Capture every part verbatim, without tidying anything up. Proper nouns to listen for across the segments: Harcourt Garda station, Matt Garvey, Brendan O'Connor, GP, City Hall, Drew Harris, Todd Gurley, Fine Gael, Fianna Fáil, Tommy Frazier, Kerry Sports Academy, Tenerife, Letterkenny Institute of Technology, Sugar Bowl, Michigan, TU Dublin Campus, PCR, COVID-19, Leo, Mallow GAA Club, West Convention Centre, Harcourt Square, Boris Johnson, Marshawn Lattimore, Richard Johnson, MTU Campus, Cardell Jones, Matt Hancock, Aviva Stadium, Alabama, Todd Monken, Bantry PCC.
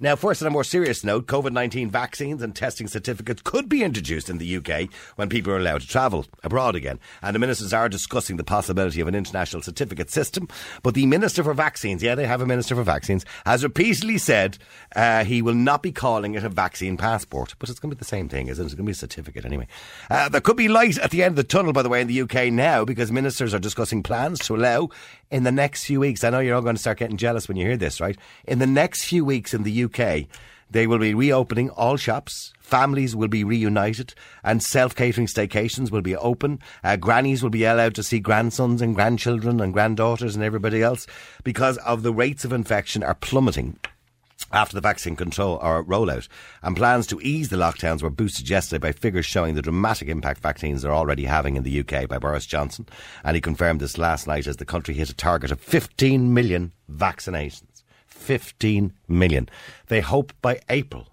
Now, first, on a more serious note, COVID nineteen vaccines and testing certificates could be introduced in the U K when people are allowed to travel abroad again. And the ministers are discussing the possibility of an international certificate system. But the Minister for Vaccines, yeah, they have a Minister for Vaccines, has repeatedly said uh, he will not be calling it a vaccine passport. But it's going to be the same thing, isn't it? It's going to be a certificate anyway. Uh, there could be light at the end of the tunnel, by the way, in the U K now, because ministers are discussing plans to allow in the next few weeks. I know you're all going to start getting jealous when you hear this, right? In the next few weeks in the U K, U K, they will be reopening all shops, families will be reunited, and self-catering staycations will be open. Uh, grannies will be allowed to see grandsons and grandchildren and granddaughters and everybody else, because of the rates of infection are plummeting after the vaccine control or rollout. And plans to ease the lockdowns were boosted yesterday by figures showing the dramatic impact vaccines are already having in the U K by Boris Johnson. And he confirmed this last night as the country hit a target of fifteen million vaccinations. fifteen million. They hope by April,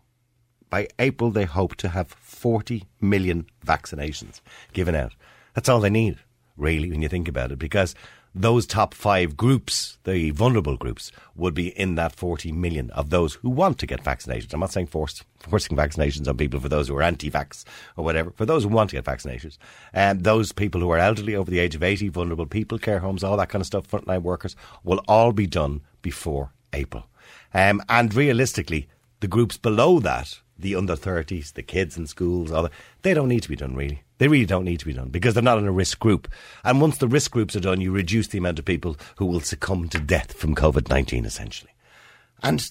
by April they hope to have forty million vaccinations given out. That's all they need, really, when you think about it, because those top five groups, the vulnerable groups, would be in that forty million of those who want to get vaccinated. I'm not saying forced, forcing vaccinations on people for those who are anti-vax or whatever. For those who want to get vaccinations. And um, those people who are elderly, over the age of eighty, vulnerable people, care homes, all that kind of stuff, frontline workers, will all be done before April. Um, and realistically, the groups below that, the under thirties, the kids in schools, all that, they don't need to be done, really. They really don't need to be done, because they're not in a risk group. And once the risk groups are done, you reduce the amount of people who will succumb to death from COVID nineteen, essentially. And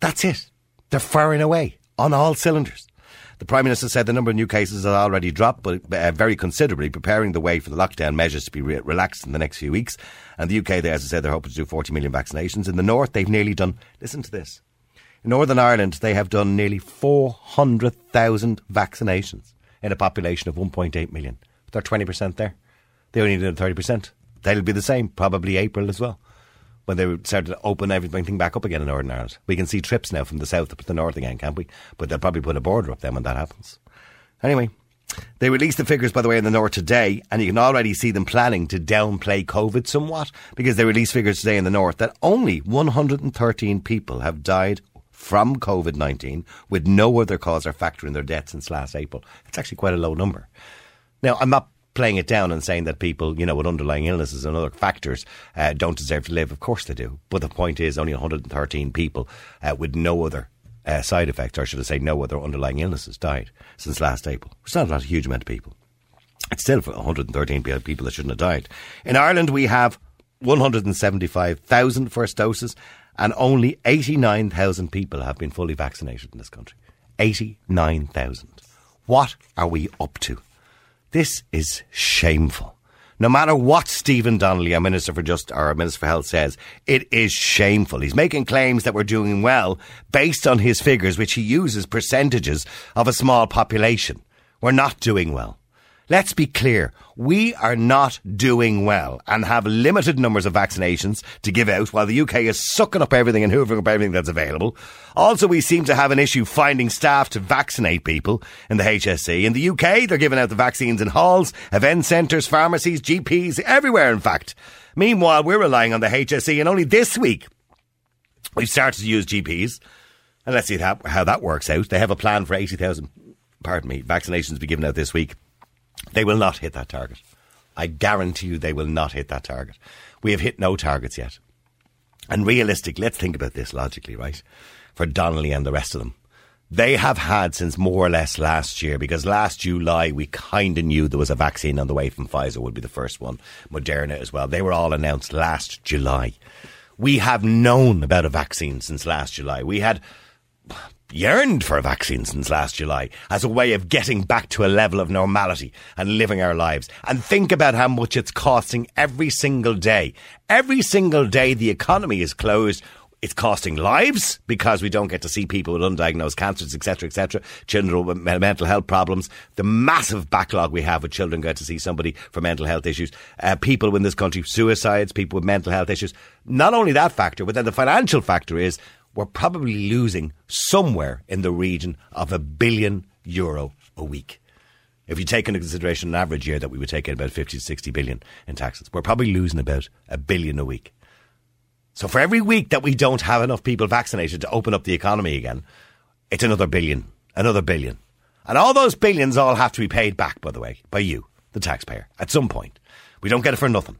that's it. They're firing away on all cylinders. The Prime Minister said the number of new cases has already dropped, but uh, very considerably, preparing the way for the lockdown measures to be re- relaxed in the next few weeks. And the U K, as I said, they're hoping to do forty million vaccinations. In the north, they've nearly done, listen to this, in Northern Ireland, they have done nearly four hundred thousand vaccinations in a population of one point eight million. They're twenty percent there. They only did thirty percent. They'll be the same, probably April as well, when they started to open everything back up again in Northern Ireland. We can see trips now from the south up to the north again, can't we? But they'll probably put a border up then when that happens. Anyway, they released the figures, by the way, in the north today, and you can already see them planning to downplay COVID somewhat, because they released figures today in the north that only one hundred thirteen people have died from COVID nineteen, with no other cause or factor in their death since last April. It's actually quite a low number. Now, I'm not playing it down and saying that people, you know, with underlying illnesses and other factors uh, don't deserve to live. Of course they do. But the point is, only one hundred thirteen people uh, with no other uh, side effects, or should I say no other underlying illnesses, died since last April. It's not, not a huge amount of people. It's still for one hundred thirteen people that shouldn't have died. In Ireland, we have one hundred seventy-five thousand first doses, and only eighty-nine thousand people have been fully vaccinated in this country. eighty-nine thousand. What are we up to? This is shameful. No matter what Stephen Donnelly, our Minister for Just, our Minister for Health, says, it is shameful. He's making claims that we're doing well based on his figures, which he uses percentages of a small population. We're not doing well. Let's be clear. We are not doing well and have limited numbers of vaccinations to give out while the U K is sucking up everything and hoovering up everything that's available. Also, we seem to have an issue finding staff to vaccinate people in the H S E. In the U K, they're giving out the vaccines in halls, event centres, pharmacies, G Ps, everywhere, in fact. Meanwhile, we're relying on the H S E, and only this week we've started to use G Ps. And let's see how that works out. They have a plan for eighty thousand, pardon me, vaccinations to be given out this week. They will not hit that target. I guarantee you they will not hit that target. We have hit no targets yet. And realistically, let's think about this logically, right? For Donnelly and the rest of them. They have had since more or less last year, because last July we kind of knew there was a vaccine on the way from Pfizer, would be the first one. Moderna as well. They were all announced last July. We have known about a vaccine since last July. We had yearned for a vaccine since last July as a way of getting back to a level of normality and living our lives. And think about how much it's costing every single day. Every single day the economy is closed. It's costing lives, because we don't get to see people with undiagnosed cancers, et cetera, et cetera. Children with mental health problems. The massive backlog we have with children going to see somebody for mental health issues. Uh, people in this country, suicides, people with mental health issues. Not only that factor, but then the financial factor is we're probably losing somewhere in the region of a billion euro a week. If you take into consideration an average year that we would take in about fifty to sixty billion in taxes, we're probably losing about a billion a week. So for every week that we don't have enough people vaccinated to open up the economy again, it's another billion, another billion. And all those billions all have to be paid back, by the way, by you, the taxpayer, at some point. We don't get it for nothing.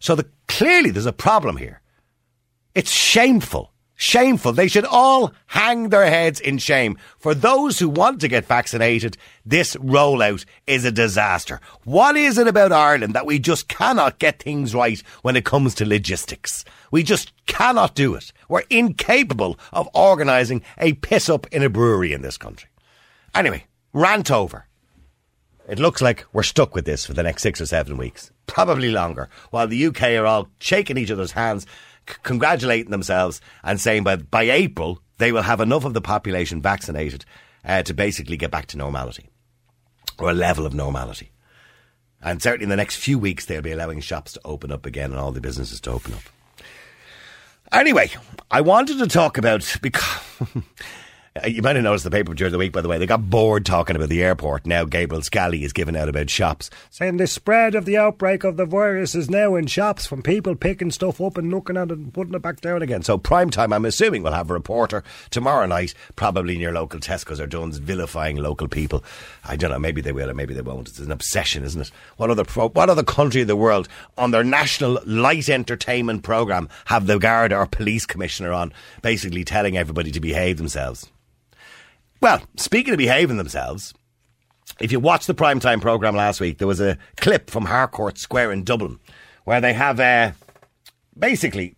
So the, clearly there's a problem here. It's shameful. Shameful. They should all hang their heads in shame. For those who want to get vaccinated, this rollout is a disaster. What is it about Ireland that we just cannot get things right when it comes to logistics? We just cannot do it. We're incapable of organising a piss up in a brewery in this country. Anyway, rant over. It looks like we're stuck with this for the next six or seven weeks. Probably longer. While the U K are all shaking each other's hands, c- congratulating themselves and saying by, by April they will have enough of the population vaccinated uh, to basically get back to normality. Or a level of normality. And certainly in the next few weeks they'll be allowing shops to open up again and all the businesses to open up. Anyway, I wanted to talk about... because. You might have noticed the paper during the week, by the way. They got bored talking about the airport. Now Gabriel Scally is giving out about shops, saying the spread of the outbreak of the virus is now in shops, from people picking stuff up and looking at it and putting it back down again. So prime time, I'm assuming, we'll have a reporter tomorrow night, probably near local Tesco's or Dunnes, vilifying local people. I don't know, maybe they will or maybe they won't. It's an obsession, isn't it? What other, pro- what other country in the world on their national light entertainment programme have the Garda or police commissioner on, basically telling everybody to behave themselves? Well, speaking of behaving themselves, if you watched the primetime programme last week, there was a clip from Harcourt Square in Dublin where they have, uh, basically,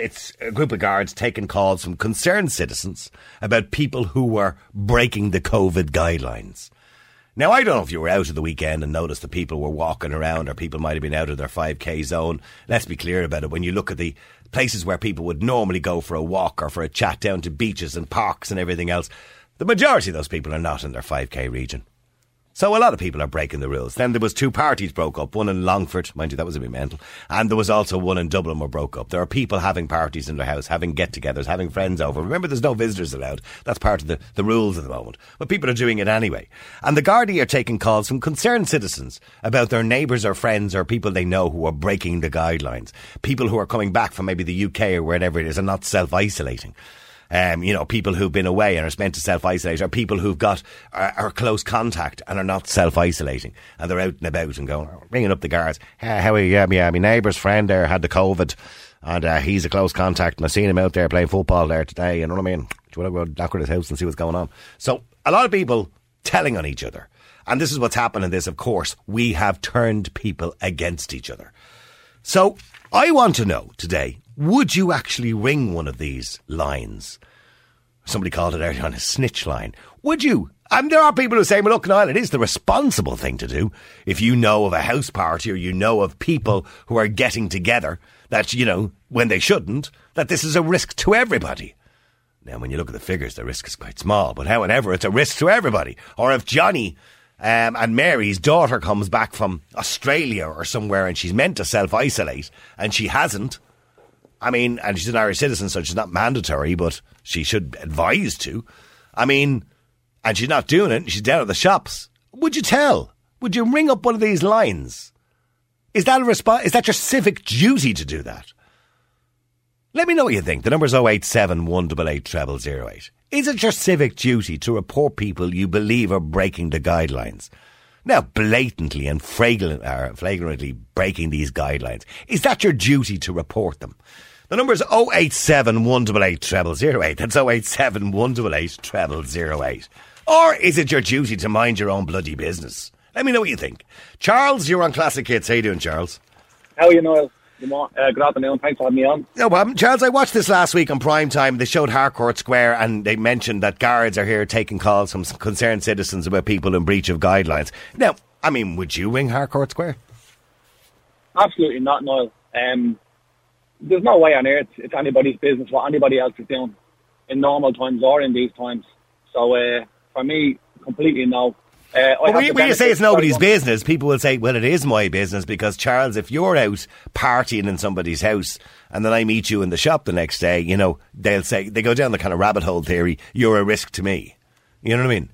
it's a group of guards taking calls from concerned citizens about people who were breaking the COVID guidelines. Now, I don't know if you were out at the weekend and noticed that people were walking around, or people might have been out of their five K zone. Let's be clear about it. When you look at the places where people would normally go for a walk or for a chat, down to beaches and parks and everything else, the majority of those people are not in their five K region. So a lot of people are breaking the rules. Then there was two parties broke up, one in Longford, mind you, that was a bit mental, and there was also one in Dublin were broke up. There are people having parties in their house, having get-togethers, having friends over. Remember, there's no visitors allowed. That's part of the, the rules at the moment. But people are doing it anyway. And the Gardaí are taking calls from concerned citizens about their neighbours or friends or people they know who are breaking the guidelines. People who are coming back from maybe the U K or wherever it is and not self-isolating. Um, you know, people who've been away and are meant to self-isolate, or people who've got are, are close contact and are not self-isolating, and they're out and about and going, ringing up the guards. Hey, how are you? Yeah, my neighbour's friend there had the COVID, and uh, he's a close contact, and I've seen him out there playing football there today. You know what I mean? Do you want to go knock on his house and see what's going on? So a lot of people telling on each other, and this is what's happened in this. Of course, we have turned people against each other. So I want to know today, would you actually ring one of these lines? Somebody called it earlier on, a snitch line. Would you? I mean, there are people who say, well, look, Niall, it is the responsible thing to do. If you know of a house party, or you know of people who are getting together that, you know, when they shouldn't, that this is a risk to everybody. Now, when you look at the figures, the risk is quite small, but however, it's a risk to everybody. Or if Johnny Um, and Mary's daughter comes back from Australia or somewhere and she's meant to self-isolate and she hasn't, I mean, and she's an Irish citizen, so she's not mandatory, but she should advise to. I mean, and she's not doing it and she's down at the shops. Would you tell? Would you ring up one of these lines? Is that a resp- Is that your civic duty to do that? Let me know what you think. The number's oh eight seven, one eight eight, zero zero zero eight. Is it your civic duty to report people you believe are breaking the guidelines? Now, blatantly and flagrant, uh, flagrantly breaking these guidelines. Is that your duty to report them? The number's oh eight seven, one eight eight, zero zero zero eight. That's oh eight seven, one eight eight, zero zero zero eight. Or is it your duty to mind your own bloody business? Let me know what you think. Charles, you're on Classic Hits. How you doing, Charles? How are you, Niall? Uh, good afternoon, thanks for having me on. No problem. Charles, I watched this last week on prime time. They showed Harcourt Square and they mentioned that guards are here taking calls from concerned citizens about people in breach of guidelines. Now, I mean, would you ring Harcourt Square? Absolutely not, Niall. Um, there's no way on earth it's anybody's business what anybody else is doing in normal times or in these times. So uh, for me, completely no. Uh, well, when benefit. you say it's nobody's business, people will say, well, it is my business, because, Charles, if you're out partying in somebody's house and then I meet you in the shop the next day, you know, they'll say, they go down the kind of rabbit hole theory, you're a risk to me. You know what I mean?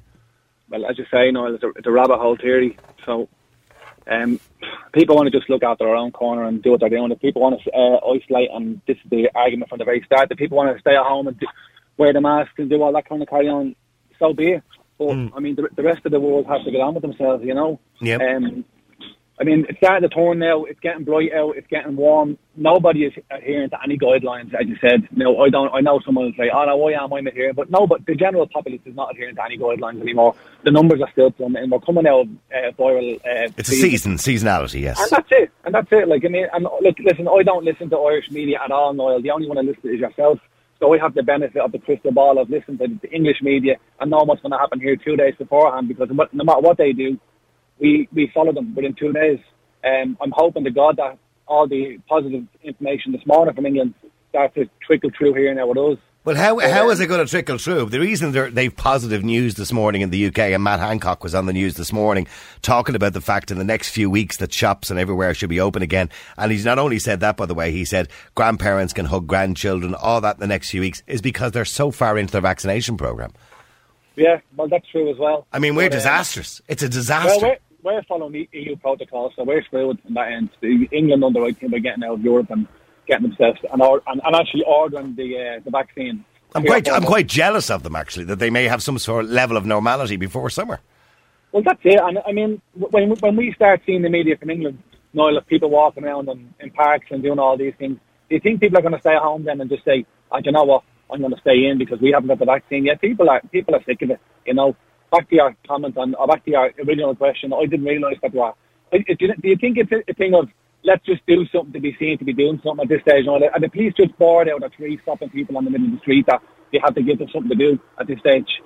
well, as you say, Niall, it's a, it's a rabbit hole theory. So um, people want to just look after their own corner and do what they're doing. If people want to uh, isolate, and this is the argument from the very start, if people want to stay at home and do, wear the mask and do all that kind of carry on, so be it. But, mm. I mean, the, the rest of the world has to get on with themselves, you know. Yep. Um, I mean, it's starting to turn now. It's getting bright out. It's getting warm. Nobody is adhering to any guidelines, as you said. No, I don't. I know someone's like, "Oh no, I am. I'm adhering," but no. But the general populace is not adhering to any guidelines anymore. The numbers are still plummeting, and we're coming out of uh, viral. Uh, it's season. a season, seasonality, yes. And that's it. And that's it. Like I mean, and look, listen. I don't listen to Irish media at all, Niall. The only one I listen to is yourself. So I have the benefit of the crystal ball of listening to the English media and knowing what's going to happen here two days beforehand. Because no matter what they do, We we follow them within two days. Um, I'm hoping to God that all the positive information this morning from England starts to trickle through here now with us. Well, how so, how um, is it going to trickle through? The reason they've positive news this morning in the U K, and Matt Hancock was on the news this morning talking about the fact in the next few weeks that shops and everywhere should be open again. And he's not only said that, by the way, he said grandparents can hug grandchildren, all that in the next few weeks, is because they're so far into their vaccination programme. Yeah, well, that's true as well. I mean, we're but, disastrous. Um, it's a disaster. Well, we're, we're following E U protocols, so we're screwed in that end. England on the right team are getting out of Europe and getting themselves and or, and, and actually ordering the uh, the vaccine. I'm quite I'm quite jealous of them actually that they may have some sort of level of normality before summer. Well, that's it. And I mean, when when we start seeing the media from England, Niall, of people walking around in, in parks and doing all these things, do you think people are going to stay at home then and just say, "Oh, do you know what? I'm going to stay in because we haven't got the vaccine yet"? People are people are sick of it, you know. Back to your comment on, or back to your original question, I didn't realise that you are. Do you think it's a thing of let's just do something to be seen to be doing something at this stage? You know, are the police just bored out of trees stopping people on the middle of the street that they have to give them something to do at this stage?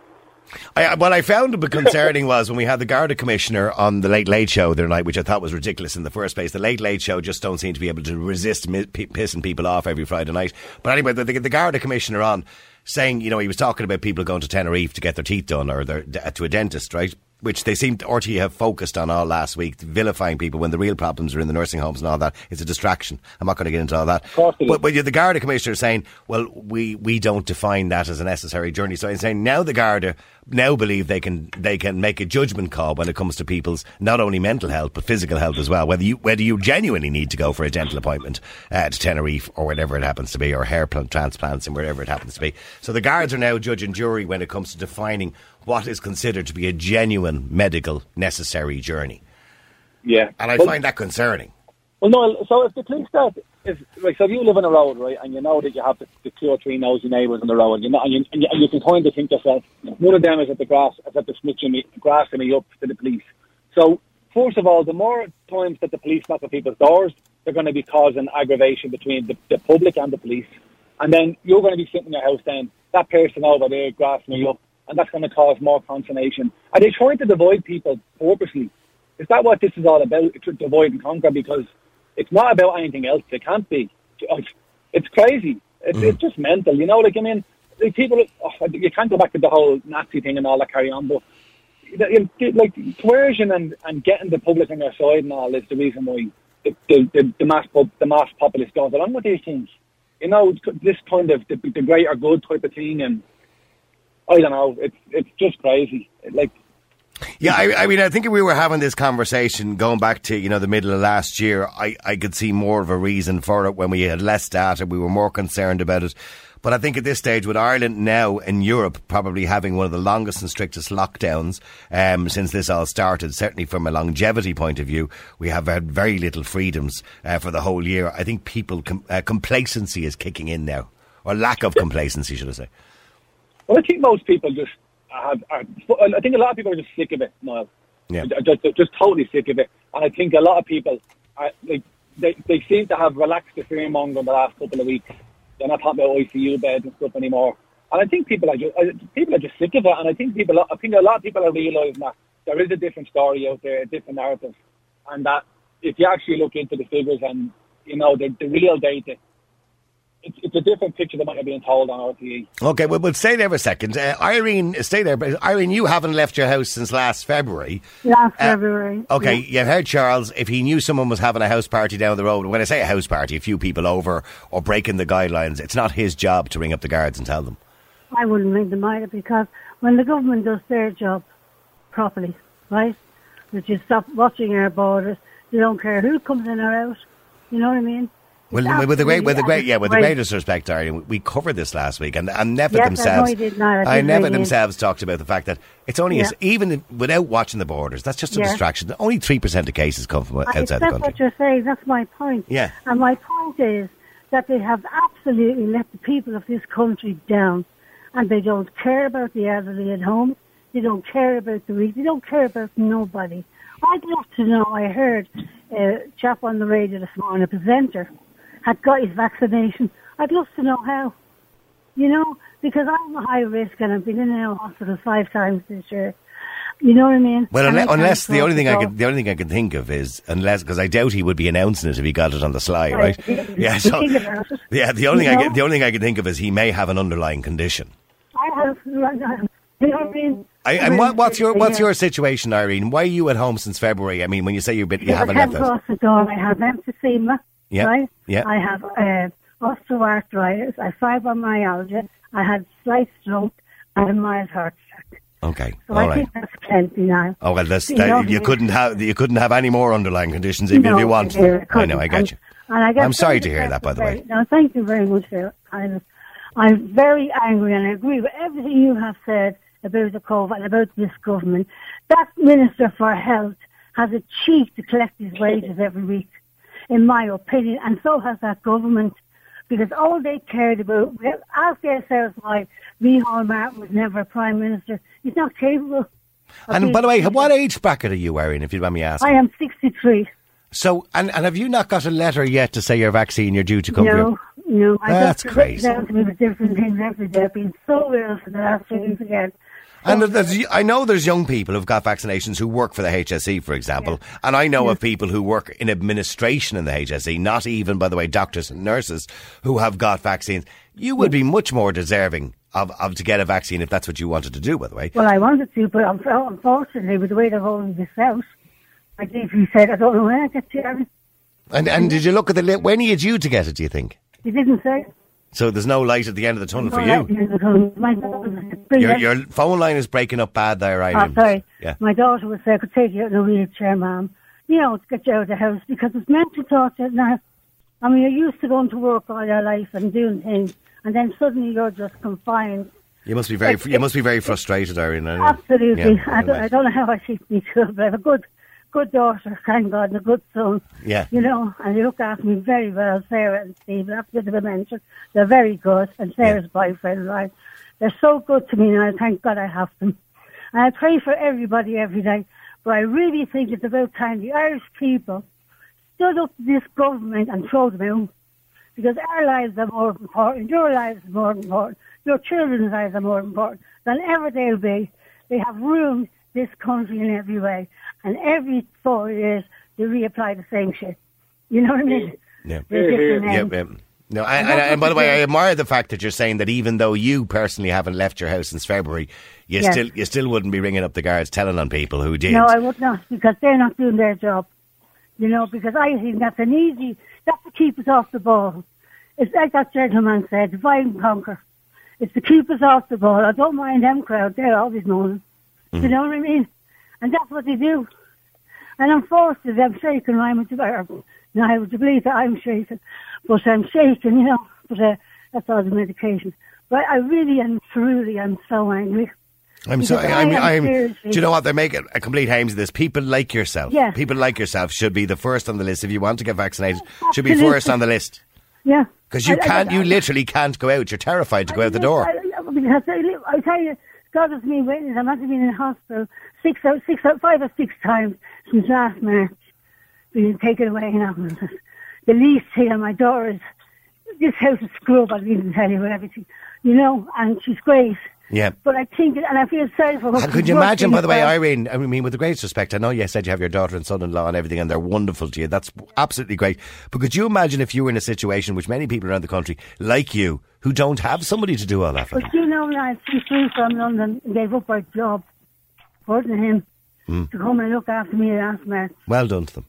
I, what I found concerning was when we had the Garda Commissioner on the Late Late Show the other night, which I thought was ridiculous in the first place. The Late Late Show just don't seem to be able to resist mi- p- pissing people off every Friday night. But anyway, the, the, the Garda Commissioner on saying, you know, he was talking about people going to Tenerife to get their teeth done or their, to a dentist, right? Which they seem to, R T E have focused on all last week, vilifying people when the real problems are in the nursing homes and all that. It's a distraction. I'm not going to get into all that. But, but the Garda Commissioner is saying, well, we, we don't define that as a necessary journey. So I'm saying now the Garda now believe they can they can make a judgment call when it comes to people's not only mental health but physical health as well. Whether you whether you genuinely need to go for a dental appointment uh, to Tenerife or whatever it happens to be, or hair transplants and wherever it happens to be. So the guards are now judge and jury when it comes to defining what is considered to be a genuine medical necessary journey. Yeah. And I well, find that concerning. Well, no, so if the police start, if, right, so if you live on a road, right, and you know that you have the, the two or three nosy neighbours on the road, you know, and, you, and, you, and you can kind of think to yourself, one of them is at the grass, is at the snitching me, grassing me up to the police. So, first of all, the more times that the police knock at people's doors, they're going to be causing aggravation between the, the public and the police. And then you're going to be sitting in your house saying, that person over there grassed me up, and that's going to cause more consternation. Are they trying to divide people purposely? Is that what this is all about, to divide and conquer? Because it's not about anything else. It can't be. It's crazy. It's, mm. it's just mental. You know, like, I mean, like people, oh, you can't go back to the whole Nazi thing and all that carry on, but like coercion and, and getting the public on their side and all is the reason why the, the, the, the, mass, the mass populace goes along with these things. You know, this kind of the, the greater good type of thing, and I don't know, it's it's just crazy. Like, yeah, I, I mean, I think if we were having this conversation going back to, you know, the middle of last year, I, I could see more of a reason for it when we had less data, we were more concerned about it. But I think at this stage, with Ireland now and Europe probably having one of the longest and strictest lockdowns um, since this all started, certainly from a longevity point of view, we have had very little freedoms uh, for the whole year. I think people com- uh, complacency is kicking in now, or lack of complacency, should I say. Well, I think most people just have, are, I think a lot of people are just sick of it, Niall. Yeah. Just, just totally sick of it. And I think a lot of people, are, they, they, they seem to have relaxed the fearmonger the last couple of weeks. They're not talking about I C U beds and stuff anymore. And I think people are just people are just sick of it. And I think people, I think a lot of people are realising that there is a different story out there, a different narrative, and that if you actually look into the figures and you know the, the real data, it's, it's a different picture than what you're being told on R T E. Okay, well, we'll stay there for a second, uh, Irene. Stay there, but Irene, you haven't left your house since last February. Last uh, February. Okay, yeah. You've heard Charles. If he knew someone was having a house party down the road, when I say a house party, a few people over or breaking the guidelines, it's not his job to ring up the guards and tell them. I wouldn't ring them either, because when the government does their job, properly, right? That you stop watching our borders. You don't care who comes in or out. You know what I mean? Well, with the great, with the great, yeah, with the greatest respect, Arlene, we covered this last week, and, and Neva yes, themselves, I, did not, I, I Neva really themselves did. talked about the fact that it's only yeah. a, even without watching the borders, that's just a yeah. distraction. Only three percent of cases come from outside Except the country. That's what you're saying. That's my point. Yeah, and my point is that they have absolutely let the people of this country down, and they don't care about the elderly at home. They don't care about the weak. They don't care about nobody. I'd love to know. I heard a chap on the radio this morning, a presenter, had got his vaccination. I'd love to know how, you know, because I'm a high risk and I've been in and out of hospital five times this year. You know what I mean? Well, unless, unless the only thing I could, the only thing I can think of is unless, because I doubt he would be announcing it if he got it on the sly, right? right? Yeah. So, yeah. The only thing I could, the only thing I can think of is he may have an underlying condition. I have. You know what I mean? I, and what, what's your what's your situation, Irene? Why are you at home since February? I mean, when you say you're a bit, you haven't left us. I have emphysema. Yeah, right? yeah. I have uh, osteoarthritis, I have fibromyalgia, I had slight stroke, and a mild heart attack. Okay, so all I right. think that's plenty now. Oh well, that's, that, you, you couldn't have you couldn't have any more underlying conditions even no, if you wanted. Them. I know, I get and, you. And I get I'm sorry to hear that, by the very, way. No, thank you very much for your I'm very angry, and I agree with everything you have said about the COVID and about this government. That Minister for Health has a cheek to collect his wages every week, in my opinion, and so has that government, because all they cared about, well, ask yourselves why Micheal Martin was never a Prime Minister. He's not capable. And by the way, what age bracket are you wearing, if you mind me asking? I am sixty-three. So, and, and have you not got a letter yet to say your vaccine, you're due to come? No, through? no. I That's crazy. Down to me with different things every day. I've been so ill for the last few weeks again. And there's, I know there's young people who've got vaccinations who work for the H S E, for example. Yeah. And I know yeah. of people who work in administration in the H S E, not even, by the way, doctors and nurses, who have got vaccines. You would yeah. be much more deserving of, of to get a vaccine if that's what you wanted to do, by the way. Well, I wanted to, but unfortunately, with the way they're rolling this out, my G P said, I don't know when I get to. And, and did you look at the list? When are you due to get it, do you think? He didn't say. So there's no light at the end of the tunnel no for you. Your, your phone line is breaking up bad there, Irene. Oh, sorry. Yeah. My daughter was there, could take you out in a wheelchair, ma'am. You know, to get you out of the house, because it's mental torture now. I mean, you're used to going to work all your life and doing things, and then suddenly you're just confined. You must be very, it's, you must be very frustrated, Irene. Absolutely. Yeah, I, don't, I don't know how I keep me to, but I have a good, good daughter, thank God, and a good son. Yeah. You know, and they look after me very well, Sarah and Steve. That's a bit of a mention. They're very good, and Sarah's yeah. boyfriend, right? They're so good to me now, thank God I have them. And I pray for everybody every day, but I really think it's about time the Irish people stood up to this government and showed them out. Because our lives are more important, your lives are more important, your children's lives are more important than ever they'll be. They have ruined this country in every way. And every four years, they reapply the same shit. You know what I mean? Yeah. yeah, yeah. No, I, and, I, and by the way, I admire the fact that you're saying that even though you personally haven't left your house since February, you yes. still you still wouldn't be ringing up the guards telling on people who did. No, I would not, because they're not doing their job. You know, because I think that's an easy, that's to keep us off the ball. It's like that gentleman said, divide and conquer. It's to keep us off the ball. I don't mind them crowd, they're always knowing. Mm. You know what I mean? And that's what they do. And I'm forced to, I'm shaking, I'm now would you believe that I'm shaking? But I'm shaking, you know, but uh, that's all the medication. But I really and truly am so angry. I'm sorry. I'm, I'm, I'm, do you know what? They make a complete hames of this. People like yourself. Yeah. People like yourself should be the first on the list. If you want to get vaccinated, Absolutely. should be first on the list. Yeah. Because you I, can't, I, I, you literally can't go out. You're terrified to go I, out the door. I, I, because I, I tell you, God has me witness. I must have been in hospital six or six or five or six times since last March, being taken away in ambulances. The least here, my daughter is, this house is scrub, I didn't tell you everything, you know, and she's great. Yeah. But I think, and I feel sorry for her. Could you imagine, by the way, Irene, I mean, with the greatest respect, I know you said you have your daughter and son-in-law and everything, and they're wonderful to you. That's absolutely great. But could you imagine if you were in a situation, which many people around the country, like you, who don't have somebody to do all that for them? But you know, I flew from London and gave up our job, according to him, mm. to come and look after me last March. Well done to them.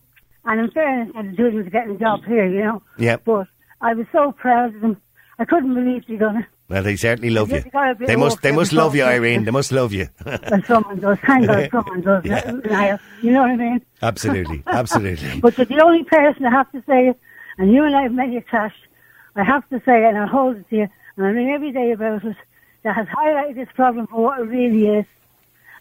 And in fairness, I was doing it to get a job here, you know. Yeah. But I was so proud of them. I couldn't believe they'd done it. Well, they certainly love you. They must, they must love you, Irene. They must love you. Well, someone does. Thank God someone does. Yeah. You know what I mean? Absolutely, absolutely. But you're the only person, I have to say it, and you and I have many a clash, I have to say it, and I hold it to you, and I mean every day about it, that has highlighted this problem for what it really is.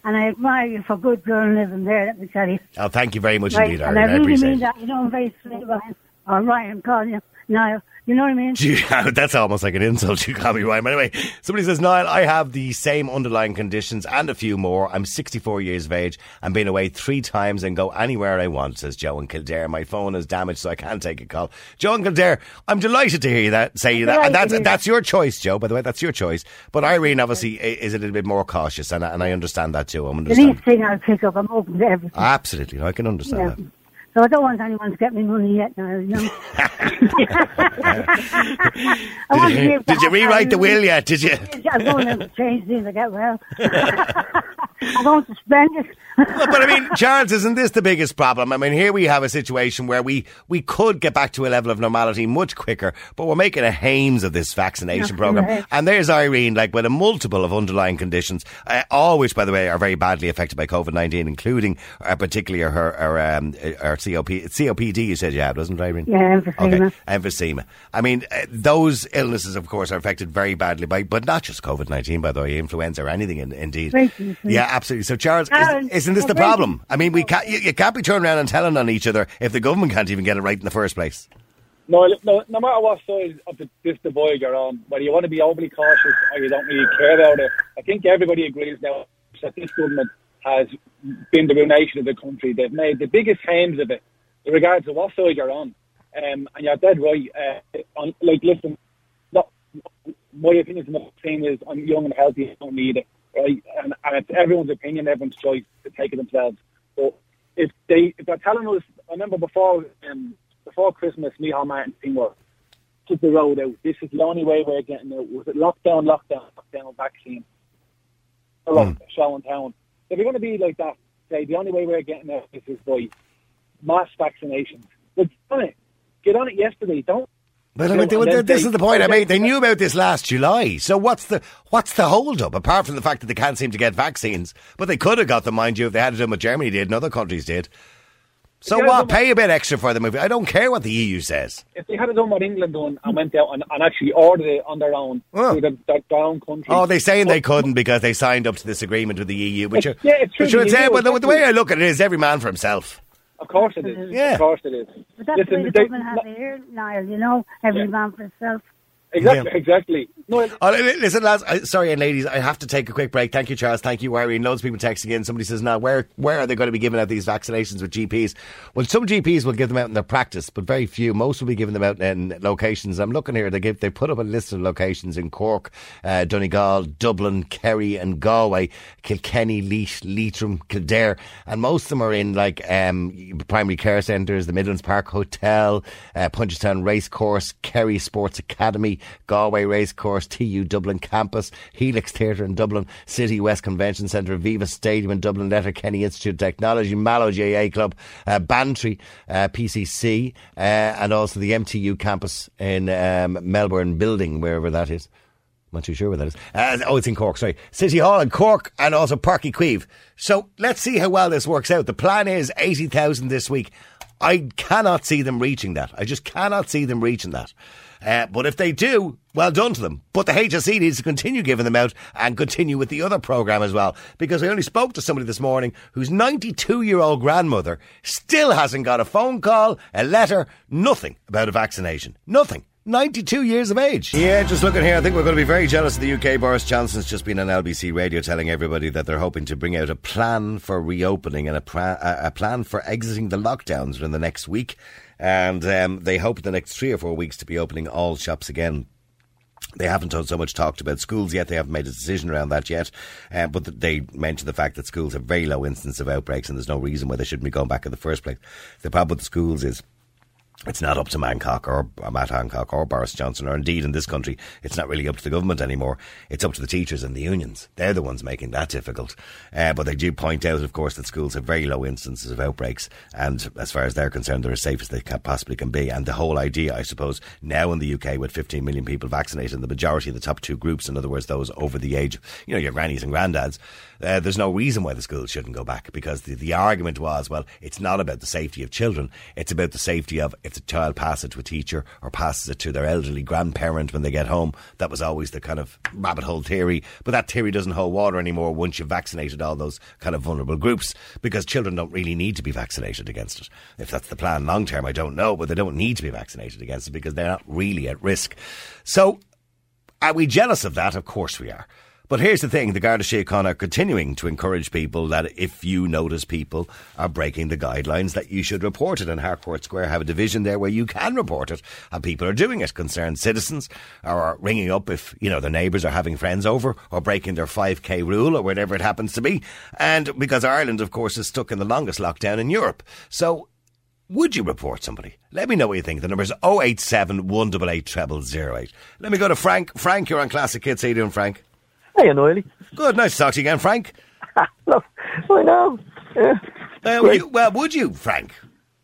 And I admire you for good journalism there, let me tell you. Oh, thank you very much right. indeed, Irene. And I really I mean it. that. You know, I'm very sweet about him. Or Ryan, calling you Niall. You know what I mean? That's almost like an insult. You call me Ryan. Anyway, somebody says, Niall, I have the same underlying conditions and a few more. I'm sixty-four years of age. I'm been away three times and go anywhere I want, says Joe in Kildare. My phone is damaged, so I can't take a call. Joe in Kildare, I'm delighted to hear you that, say you that. And that's, that's your choice, Joe, by the way. That's your choice. But Irene, obviously, is a little bit more cautious, and I, and I understand that too. I'm understand. The least thing I'll pick up, I'm open to everything. Absolutely. I can understand yeah. that. So I don't want anyone to get me money yet now, you know. did, you, did you rewrite the will yet, did you? I'm going to change things, I get well. I want to spend it. Well, but I mean, Charles, isn't this the biggest problem? I mean, here we have a situation where we, we could get back to a level of normality much quicker, but we're making a hames of this vaccination programme. And there's Irene, like, with a multiple of underlying conditions, uh, all which, by the way, are very badly affected by COVID nineteen, including uh, particularly her, her, um, her C O P, C O P D, you said you had, wasn't it, Irene? Yeah, emphysema. Okay. Emphysema. I mean, uh, those illnesses, of course, are affected very badly by, but not just COVID nineteen, by the way, influenza or anything, in, indeed. Racism. Yeah, absolutely. So, Charles, Charles is, isn't this the problem? I mean, we can't, you, you can't be turning around and telling on each other if the government can't even get it right in the first place. No, no, no matter what side of the, this divide you're on, whether you want to be overly cautious or you don't really care about it, I think everybody agrees now that this government has been the ruination of the country. They've made the biggest hames of it, regardless of what side you're on. Um, and you're dead right. Uh, on, like, listen, not, my opinion on the thing is I'm young and healthy, I don't need it, right? And, and it's everyone's opinion, everyone's choice to take it themselves. But if, they, if they're telling us, I remember before um, before Christmas, Micheal Martin thing was, took the road out. This is the only way we're getting out. Was it lockdown, lockdown, lockdown, vaccine? Mm. Show in town. If you're going to be like that, say the only way we're getting out is by mass vaccinations. But get on it. Get on it yesterday. Don't. But I mean, they, they, this they, is the point I made. They knew about this last July. So what's the what's the hold up? Apart from the fact that they can't seem to get vaccines, but they could have got them, mind you, if they had done what Germany did and other countries did. So what? Pay a bit extra for them. I don't care what the E U says. If they had done what England done and went out and, and actually ordered it on their own, oh. through the, their, their own country. Oh, they're saying but, they couldn't because they signed up to this agreement with the E U. Which it's, are, yeah, it's true. Which the, say, well, the, the way I look at it is every man for himself. Of course it is. Yeah. Of course it is. But that's Listen, the way the they, government have it here, Niall, you know, every yeah. man for himself. Exactly, yeah. exactly. No, oh, listen, lads, I, sorry, and ladies, I have to take a quick break. Thank you, Charles. Thank you, Irene. Loads of people texting in. Somebody says, now, where where are they going to be giving out these vaccinations with G Ps? Well, some G Ps will give them out in their practice, but very few. Most will be giving them out in locations. I'm looking here. They give, they put up a list of locations in Cork, uh, Donegal, Dublin, Kerry and Galway, Kilkenny, Leash, Leitrim, Kildare. And most of them are in, like, um, primary care centres, the Midlands Park Hotel, uh, Punchestown Racecourse, Kerry Sports Academy, Galway Racecourse, T U Dublin Campus, Helix Theatre in Dublin, City, West Convention Centre, Aviva Stadium in Dublin, Letterkenny Institute of Technology, Mallow G A A Club, uh, Bantry uh, P C C, uh, and also the M T U Campus in um, Melbourne building, wherever that is. I'm not too sure where that is. Uh, oh, it's in Cork, sorry. City Hall in Cork and also Parky Queeve. So let's see how well this works out. The plan is eighty thousand this week. I cannot see them reaching that. I just cannot see them reaching that. Uh, but if they do, well done to them. But the H S E needs to continue giving them out and continue with the other programme as well. Because I only spoke to somebody this morning whose ninety-two-year-old grandmother still hasn't got a phone call, a letter, nothing about a vaccination. Nothing. ninety-two years of age. Yeah, just looking here, I think we're going to be very jealous of the U K. Boris Johnson's just been on L B C Radio telling everybody that they're hoping to bring out a plan for reopening and a, pra- a plan for exiting the lockdowns in the next week. And um, they hope in the next three or four weeks to be opening all shops again. They haven't so much talked about schools yet. They haven't made a decision around that yet. Uh, but they mentioned the fact that schools have very low incidence of outbreaks and there's no reason why they shouldn't be going back in the first place. The problem with the schools is it's not up to Hancock or Matt Hancock or Boris Johnson, or indeed in this country, it's not really up to the government anymore. It's up to the teachers and the unions. They're the ones making that difficult. Uh, but they do point out, of course, that schools have very low instances of outbreaks, and as far as they're concerned, they're as safe as they can, possibly can be. And the whole idea, I suppose, now in the U K with fifteen million people vaccinated, and the majority of the top two groups, in other words, those over the age, you know, your grannies and granddads, uh, there's no reason why the schools shouldn't go back, because the, the argument was, well, it's not about the safety of children, it's about the safety of, if the child passes it to a teacher or passes it to their elderly grandparent when they get home. That was always the kind of rabbit hole theory, but that theory doesn't hold water anymore once you've vaccinated all those kind of vulnerable groups, because children don't really need to be vaccinated against it. If that's the plan long term, I don't know, but they don't need to be vaccinated against it because they're not really at risk. So are we jealous of that? Of course we are. But here's the thing, the Garda Síochána are continuing to encourage people that if you notice people are breaking the guidelines, that you should report it. And Harcourt Square have a division there where you can report it, and people are doing it. Concerned citizens are ringing up if, you know, their neighbours are having friends over or breaking their five K rule or whatever it happens to be. And because Ireland, of course, is stuck in the longest lockdown in Europe. So would you report somebody? Let me know what you think. The number is oh eight seven, one eight eight, zero zero zero eight. Let me go to Frank. Frank, you're on Classic Kids. How you doing, Frank? Hey, Noily. Good, nice to talk to you again, Frank. Look, I know. Yeah. Uh, would you, well, would you, Frank?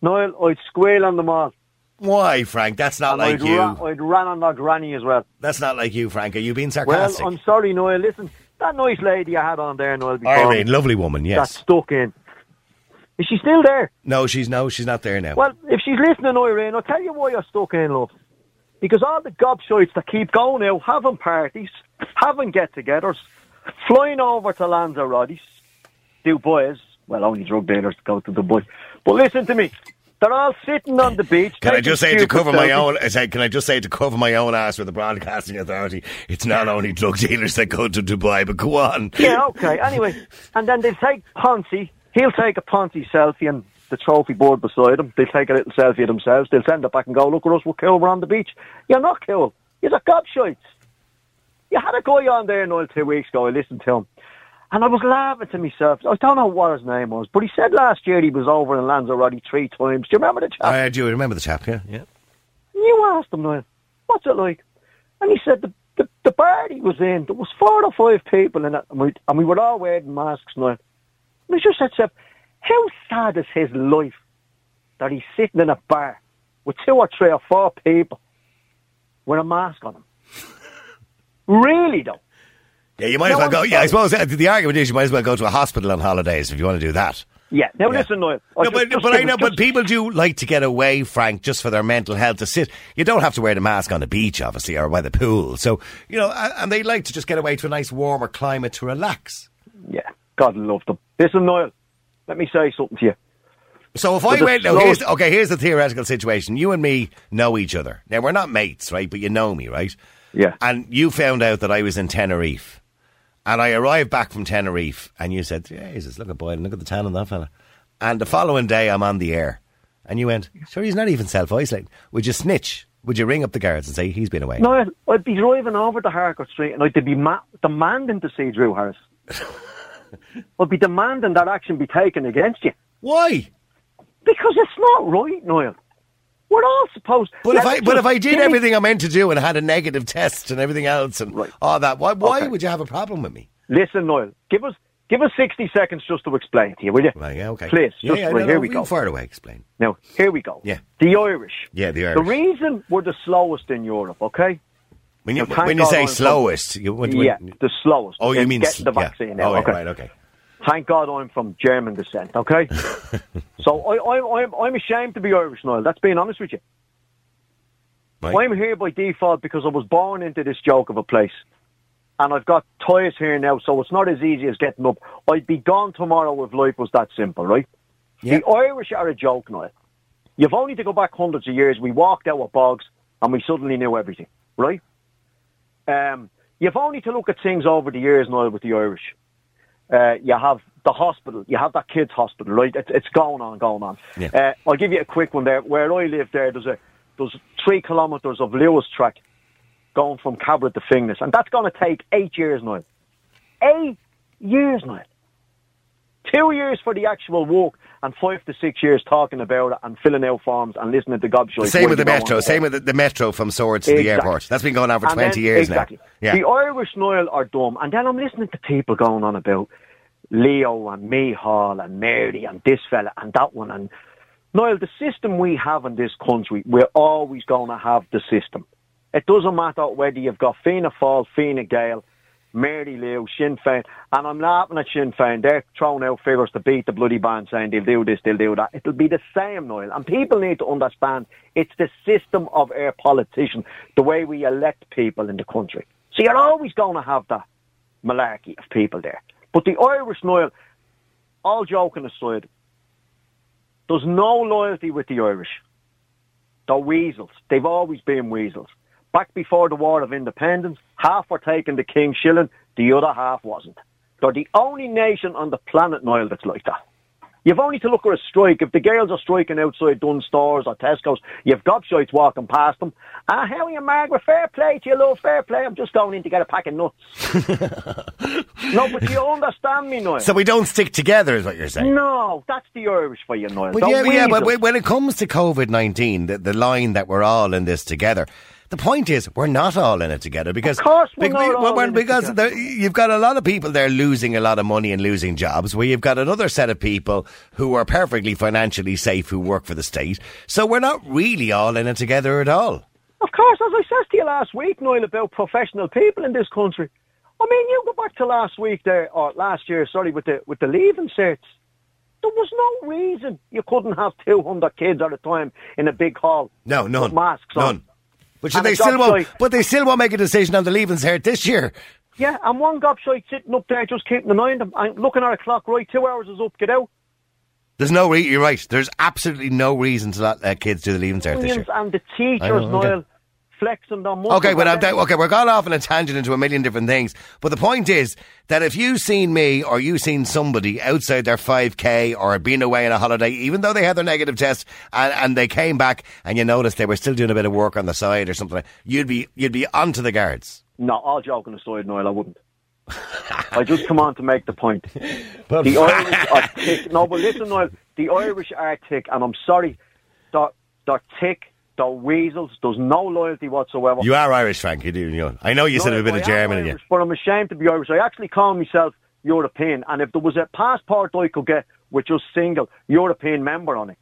Noel, I'd squeal on them all. Why, Frank? That's not and like I'd you. Ra- I'd ran on my granny as well. That's not like you, Frank. Are you being sarcastic? Well, I'm sorry, Noel. Listen, that nice lady I had on there, Noel. I mean, lovely woman, yes. That stuck in. Is she still there? No, she's no, she's not there now. Well, if she's listening, Irene, I'll tell you why you're stuck in, love. Because all the gobshites that keep going out, having parties, having get-togethers, flying over to Lanzarote, Dubai's, well, only drug dealers go to Dubai. But listen to me, they're all sitting on the beach. Can I just say to cover my own? Can I just say to cover my own ass with the Broadcasting Authority? It's not only drug dealers that go to Dubai, but go on. Yeah, okay. Anyway, and then they take Ponzi. He'll take a Ponzi selfie and the trophy board beside them. They'll take a little selfie themselves. They'll send it back and go, look at us, we're cool, we're on the beach. You're not cool. You're the gobshites. You had a guy on there, Noel, two weeks ago. I listened to him. And I was laughing to myself. I don't know what his name was, but he said last year he was over in Lanzarote three times. Do you remember the chap? I do remember the chap, yeah. yeah. You asked him, Noel, what's it like? And he said the, the, the bar he was in, there was four or five people in it, and we, and we were all wearing masks, Noel. And I just said to him, how sad is his life that he's sitting in a bar with two or three or four people with a mask on him? Really, though? Yeah, you might now as well I'm go... Sorry. Yeah, I suppose uh, the argument is you might as well go to a hospital on holidays if you want to do that. Yeah, now yeah. listen, Noel. No, just, but, just, but I know, just, but people do like to get away, Frank, just for their mental health, to sit. You don't have to wear the mask on the beach, obviously, or by the pool. So, you know, and they like to just get away to a nice, warmer climate to relax. Yeah, God love them. Listen, Noel. Let me say something to you. So if I went... No, here's, okay, here's the theoretical situation. You and me know each other. Now, we're not mates, right? But you know me, right? Yeah. And you found out that I was in Tenerife. And I arrived back from Tenerife. And you said, Jesus, look at Boylan. Look at the tan on that fella. And the following day, I'm on the air. And you went, sure, he's not even self-isolating. Would you snitch? Would you ring up the guards and say, he's been away? No, I'd be driving over to Harcourt Street and I'd be ma- demanding to see Drew Harris. I'll be demanding that action be taken against you. Why? Because it's not right, Noel. We're all supposed... But if I but if I did me. everything I meant to do and had a negative test and everything else and right. all that, why why okay. would you have a problem with me? Listen, Noel, give us give us sixty seconds just to explain to you, will you? Right, yeah, okay. Please, yeah, just yeah, right, no, here no, we go. Far away, explain. Now, here we go. Yeah. The Irish. Yeah, the Irish. The reason we're the slowest in Europe, okay? When you, when you say slowest, you would, yeah, when, the slowest. Oh, you mean getting the vaccine? Yeah. Now, oh, okay. Yeah, right, okay. Thank God I'm from German descent. Okay, so I, I, I'm I'm ashamed to be Irish, Noel. That's being honest with you. Right. I'm here by default because I was born into this joke of a place, and I've got ties here now, so it's not as easy as getting up. I'd be gone tomorrow if life was that simple, right? Yeah. The Irish are a joke, Noel. You've only to go back hundreds of years. We walked out of bogs, and we suddenly knew everything, right? Um, you've only to look at things over the years, Noel, with the Irish. Uh, you have the hospital, you have that kids' hospital, right? It's, it's going on, going on. Yeah. Uh, I'll give you a quick one there. Where I live there, there's, a, there's three kilometres of Lewis track going from Cabra to Finglas, and that's going to take eight years, Noel. Eight years, Noel. Two Two years for the actual walk and five to six years talking about it and filling out forms and listening to gobshite. Same with the metro. Same with the, the metro from Swords exactly. to the airport. That's been going on for and twenty then, years exactly. now. Yeah. The Irish Nile are dumb. And then I'm listening to people going on about Leo and Micheal and Mary and this fella and that one. And Niall, the system we have in this country, we're always going to have the system. It doesn't matter whether you've got Fianna Fáil, Fine Gael, Mary Leo, Sinn Féin, and I'm laughing at Sinn Féin. They're throwing out figures to beat the bloody band saying they'll do this, they'll do that. It'll be the same, Niall. And people need to understand it's the system of our politician, the way we elect people in the country. So you're always going to have that malarkey of people there. But the Irish, Niall, all joking aside, there's no loyalty with the Irish. They're weasels. They've always been weasels. Back before the War of Independence, half were taking the King's shilling, the other half wasn't. They're the only nation on the planet, Niall, that's like that. You've only to look at a strike. If the Gaels are striking outside Dunn stores or Tesco's, you've gobshites walking past them. Ah, how are you, Margaret? Fair play to you, love. Fair play. I'm just going in to get a pack of nuts. No, but you understand me, Niall. So we don't stick together is what you're saying? No, that's the Irish for you, Niall. But yeah, yeah, but when it comes to COVID nineteen, the, the line that we're all in this together... The point is, we're not all in it together because of course we're not we, all we're, in because it together. There, you've got a lot of people there losing a lot of money and losing jobs, where you've got another set of people who are perfectly financially safe who work for the state. So we're not really all in it together at all. Of course, as I said to you last week, Niall, about professional people in this country. I mean, you go back to last week there or last year, sorry, with the with the leaving certs. There was no reason you couldn't have two hundred kids at a time in a big hall. No, none. With masks none. On. Which they still won't, but they still won't make a decision on the leaving cert this year. Yeah, and one gobshite sitting up there just keeping an eye on them. I'm looking at a clock, right, two hours is up, get out. There's no reason, you're right, there's absolutely no reason to let uh, kids do the leaving cert this year. And the teachers, Niall, okay. flexing their muscles. Okay, well, I'm da- okay, we're gone off on a tangent into a million different things, but the point is that if you've seen me or you've seen somebody outside their five K or been away on a holiday, even though they had their negative test and, and they came back and you noticed they were still doing a bit of work on the side or something, you'd be you'd be onto the guards. No, all joking aside, Niall, I wouldn't. I just come on to make the point. But the Irish are tick. No, but listen, Niall, the Irish are tick, and I'm sorry, they're, they're tick. They're weasels. There's no loyalty whatsoever. You are Irish, Frank. You do. You know. I know you no, said a bit I of German in you. But I'm ashamed to be Irish. I actually call myself European. And if there was a passport I could get with just single European member on it,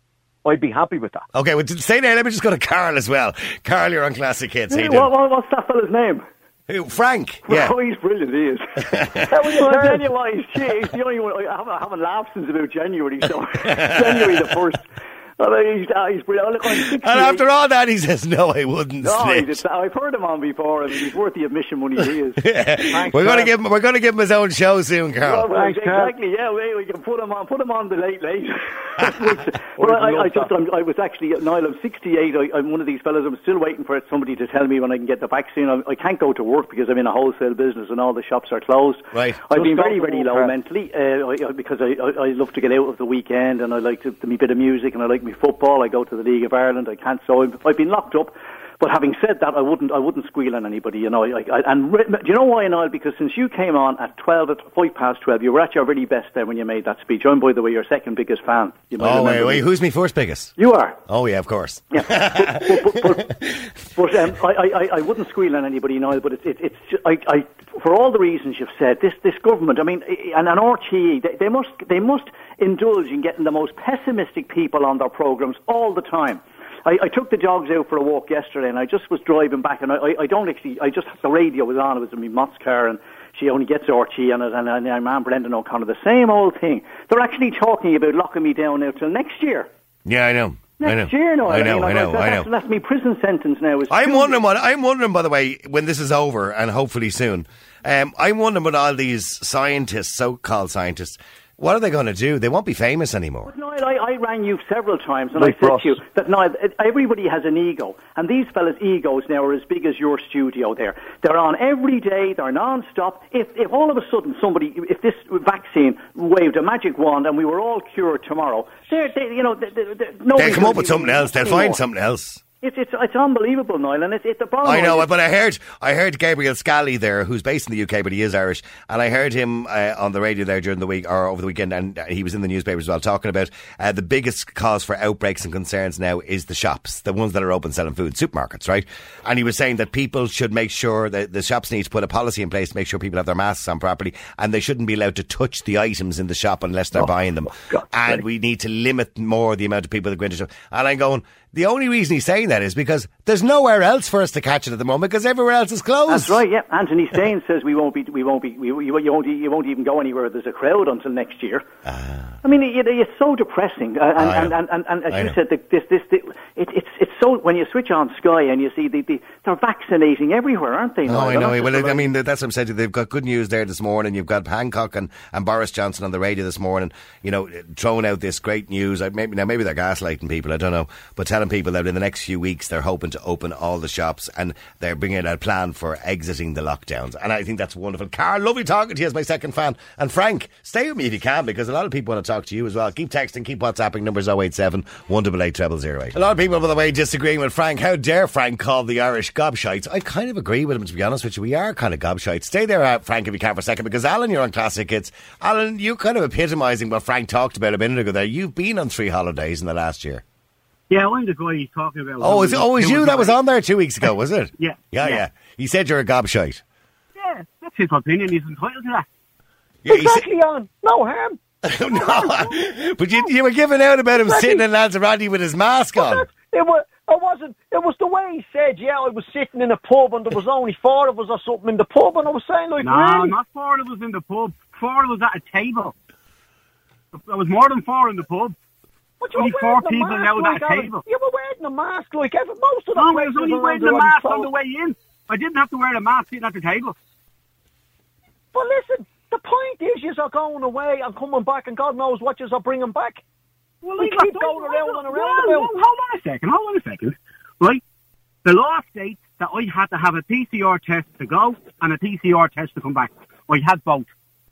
I'd be happy with that. Okay, well, stay there. Let me just go to Carl as well. Carl, you're on Classic Hits. Hey, what, what, what's that fella's name? Who, Frank? Yeah. Oh, he's brilliant, he is. That was your genuine. He's the only one. I haven't, I haven't laughed since about January, so January the first. He's, uh, he's oh, look, and after all that, he says, no, I wouldn't no, snitch. I've heard him on before. I mean, he's worth the admission money he is. Yeah. Thanks, we're going to give him We're going to give him his own show soon, Carl. Well, well, Thanks, exactly, Carl. Yeah, we, we can put him on Put him on the Late Late. Well, I, I, I just, I'm, I was actually, Niall, I'm sixty-eight. I, I'm one of these fellas. I'm still waiting for somebody to tell me when I can get the vaccine. I, I can't go to work because I'm in a wholesale business and all the shops are closed. Right. I've just been very, very low Carl. mentally uh, because I, I, I love to get out of the weekend and I like to do a bit of music and I like football, I go to the League of Ireland, I can't, so I've been locked up. But having said that, I wouldn't I wouldn't squeal on anybody, you know. I, I, and re- do you know why, Niall? Because since you came on at twelve, at five past twelve, you were at your really best there when you made that speech. I'm, by the way, your second biggest fan. You might oh, wait, wait, who's me first biggest? You are. Oh, yeah, of course. Yeah. But, but, but, but, but um, I, I, I wouldn't squeal on anybody, Niall, but it, it, it's just, I, I, for all the reasons you've said, this, this government, I mean, and an R T E, they, they must they must indulge in getting the most pessimistic people on their programmes all the time. I, I took the dogs out for a walk yesterday and I just was driving back and I, I, I don't actually, I just, the radio was on, it was in my Mott's car and she only gets R T E on it and, and my man Brendan O'Connor, the same old thing. They're actually talking about locking me down now till next year. Yeah, I know. Next I know. year, no, I know, I, mean, I know, I know. That's, that's my prison sentence now. Is I'm wondering what, I'm wondering, by the way, when this is over and hopefully soon, um, I'm wondering what all these scientists, so-called scientists, what are they going to do? They won't be famous anymore. But Niall, I, I rang you several times and like I said us. to you that Niall, everybody has an ego. And these fellas' egos now are as big as your studio there. They're on every day. They're non-stop. If, if all of a sudden somebody, if this vaccine waved a magic wand and we were all cured tomorrow, they're, they, you know, they're, they're, they're, they'll come up with something else. They'll anymore. find something else. It's it's it's unbelievable, Niall, and it's it's the bottom. I know, but I heard I heard Gabriel Scally there, who's based in the U K, but he is Irish, and I heard him uh, on the radio there during the week or over the weekend, and he was in the newspaper as well, talking about uh, the biggest cause for outbreaks and concerns now is the shops, the ones that are open selling food, supermarkets, right? And he was saying that people should make sure that the shops need to put a policy in place to make sure people have their masks on properly, and they shouldn't be allowed to touch the items in the shop unless they're oh, buying them, God, and right. we need to limit more the amount of people that go into shops. And I'm going, the only reason he's saying that is because there's nowhere else for us to catch it at the moment because everywhere else is closed. That's right, yeah. Anthony Stain says we won't be, we won't be, we, you, won't, you won't even go anywhere. There's a crowd until next year. Uh, I mean, it, it's so depressing. And, and, and, and, and as I you know. said, this, this, this it, it's, it's so, when you switch on Sky and you see the, the they're vaccinating everywhere, aren't they? No, oh, I know. Well, I mean, that's what I'm saying. They've got good news there this morning. You've got Hancock and, and Boris Johnson on the radio this morning, you know, throwing out this great news. Maybe, now, maybe they're gaslighting people. I don't know, but telling people that in the next few weeks they're hoping to open all the shops and they're bringing out a plan for exiting the lockdowns, and I think that's wonderful. Carl, lovely talking to you as my second fan, and Frank, stay with me if you can because a lot of people want to talk to you as well. Keep texting, keep WhatsApping, numbers oh eight seven, one eight eight, double oh oh eight. A lot of people, by the way, disagreeing with Frank. How dare Frank call the Irish gobshites? I kind of agree with him, to be honest with you. We are kind of gobshites. Stay there, uh, Frank, if you can for a second, because Alan, you're on Classic Hits. Alan, you're kind of epitomising what Frank talked about a minute ago there. You've been on three holidays in the last year. Yeah, I'm the guy he's talking about. Oh, is it always you that was on there two weeks ago, was it? Yeah. Yeah, yeah. yeah. He said you're a gobshite. Yeah, that's his opinion. He's entitled to that. Yeah, exactly, on. No harm. no, but you, you were giving out about him exactly. sitting in Lanzarote with his mask on. That, it was, I wasn't. It was the way he said, yeah, I was sitting in a pub and there was only four of us or something in the pub, and I was saying, like, no, really? Not four of us in the pub. Four of us at a table. There was more than four in the pub. But you only were four people mask, now at that like table. You were wearing a mask like ever. Most of them. No, I was only wearing the mask on the way in. I didn't have to wear a mask sitting at the table. But listen, the point is, you are going away and coming back, and God knows what you are bringing back. Well, we keep going around and around. Well, well, hold on a second. Hold on a second. Right, the law states that I had to have a P C R test to go and a P C R test to come back. I had both.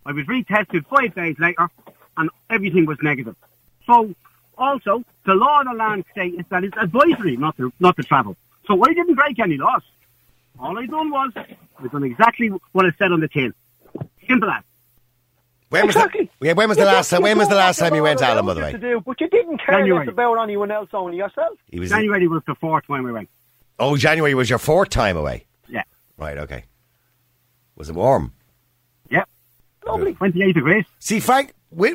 I was retested five days later, and everything was negative. So. Also, the law of the land states that it's advisory not to not to travel. So I didn't break any laws. All I done was, I done exactly what I said on the tin. Simple as. When was exactly. the, yeah, when was the last time? When was the last time you went, Alan? By the way, to do, but you didn't care January. about anyone else, only yourself. He was January in, was the fourth time we went. Oh, January was your fourth time away. Yeah. Right. Okay. Was it warm? Yeah. Lovely. Twenty-eight degrees. See, Frank.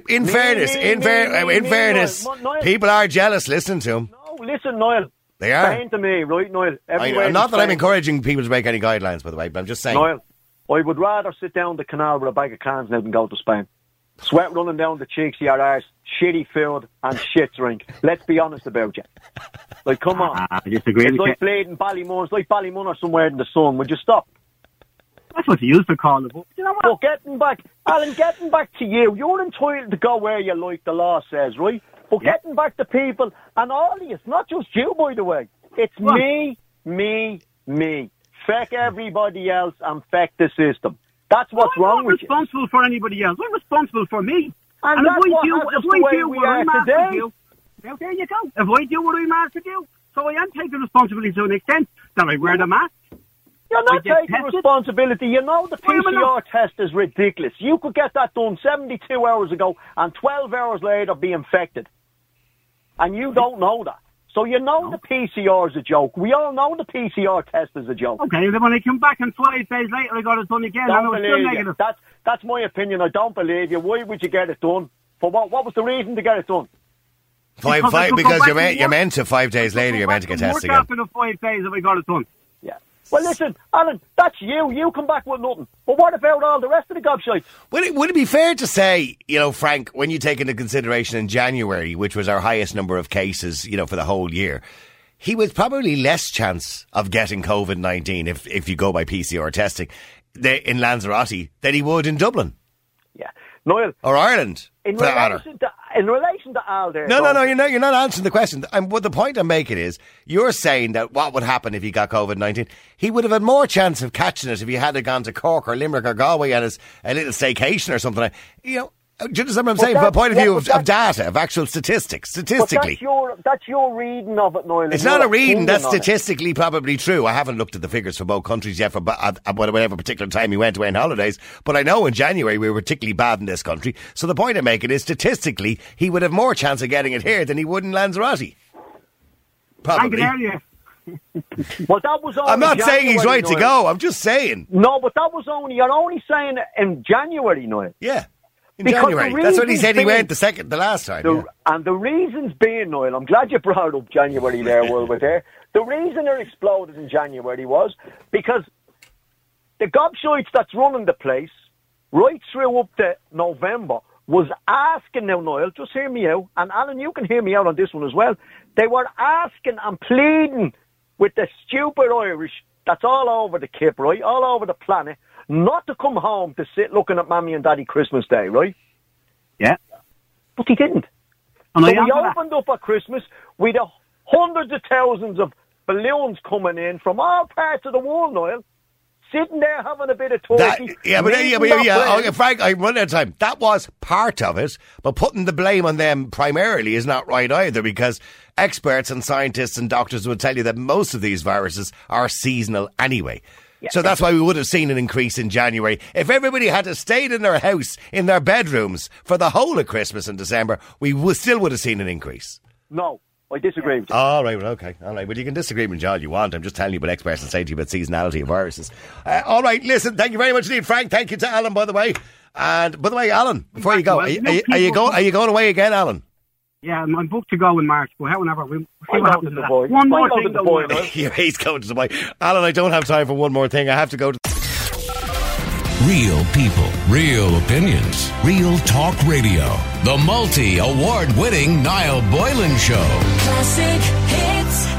In fairness, me, me, in, fair, me, me, in fairness, Niall, Niall, people are jealous. Listen to him. No, listen, Niall. They are. Saying to me, right, Niall. I, not that I'm encouraging people to break any guidelines, by the way, but I'm just saying. Niall, I would rather sit down the canal with a bag of cans now than go to Spain. Sweat running down the cheeks of your arse, shitty food and shit drink. Let's be honest about you. Like, come on. I disagree it's with like playing in Ballymun. It's like Ballymun or somewhere in the sun. Would you stop? That's what you used to call it. But you know what? Well, getting back, Alan, getting back to you, you're entitled to go where you like, the law says, right? But yeah. getting back to people, and all of you, it's not just you, by the way. It's what? me, me, me. Feck everybody else and feck the system. That's what's well, wrong with you. I'm not responsible for anybody else. I'm responsible for me. And, and that's if I do, if I do what I'm asked to do, now there you go. If I do what I'm asked to do, so I am taking responsibility to an extent that I wear the mask. You're not taking tested? responsibility. You know the P C R test is ridiculous. You could get that done seventy-two hours ago and twelve hours later be infected. And you don't know that. So you know no. the P C R is a joke. We all know the P C R test is a joke. Okay, then when I come back and five days later I got it done again don't and I was still negative. That's, that's my opinion. I don't believe you. Why would you get it done? For what, what was the reason to get it done? Five, because five, because you're, me- you're meant to five days later you're meant to get tested again. After the five days that we got it done. Yeah. Well, listen, Alan, that's you. You come back with nothing. But what about all the rest of the gobshites? Would it, would it be fair to say, you know, Frank, when you take into consideration in January, which was our highest number of cases, you know, for the whole year, he was probably less chance of getting COVID nineteen, if, if you go by P C R testing, in Lanzarote than he would in Dublin? Yeah. Niall, or Ireland, in for relation to, in relation to all there. No, no, no, you're not, you're not answering the question. I'm, what the point I'm making is, you're saying that what would happen if he got COVID nineteen? He would have had more chance of catching it if he had gone to Cork or Limerick or Galway and his, a little staycation or something. You know, Do you understand what I'm but saying? From a point of yeah, view of, of data, of actual statistics, statistically. That's your, that's your reading of it, Noel. It's not a reading. That's statistically probably true. I haven't looked at the figures for both countries yet, for whatever particular time you went away on holidays. But I know in January we were particularly bad in this country. So the point I'm making is, statistically, he would have more chance of getting it here than he would in Lanzarote. Probably. Well, that was only I'm not January, saying he's right Noel. to go. I'm just saying. No, but that was only, you're only saying in January, Noel. Yeah. In because January. That's what he said he being, went the second, the last time. The, yeah. And the reasons being, Noel, I'm glad you brought up January there while we're there. The reason it exploded in January was because the gobshites that's running the place right through up to November was asking now, Noel, just hear me out, and Alan, you can hear me out on this one as well. They were asking and pleading with the stupid Irish that's all over the kip, right, all over the planet, not to come home to sit looking at Mammy and Daddy Christmas Day, right? Yeah. But he didn't. And so we opened that. up at Christmas with a hundreds of thousands of balloons coming in from all parts of the world, Noel, sitting there having a bit of turkey. That, yeah, but, yeah, but yeah, yeah. Okay, Frank, I'm running out of time. That was part of it, but putting the blame on them primarily is not right either, because experts and scientists and doctors would tell you that most of these viruses are seasonal anyway. Yeah, so that's why we would have seen an increase in January. If everybody had to stayed in their house, in their bedrooms, for the whole of Christmas and December, we w- still would have seen an increase. No, I disagree with you. All right, well, okay. All right, well, you can disagree with me all you want. I'm just telling you about experts and saying to you about seasonality of viruses. Uh, all right, listen, thank you very much indeed, Frank. Thank you to Alan, by the way. And, by the way, Alan, before you go, are you, are you, are you, go, are you going away again, Alan? Yeah, I'm booked to go in March, but however, we we'll go to the boy. One more thing to the boy. Yeah, he's going to the boy. Alan, I don't have time for one more thing. I have to go to... Real people, real opinions, real talk radio. The multi-award-winning Niall Boylan Show. Classic hits.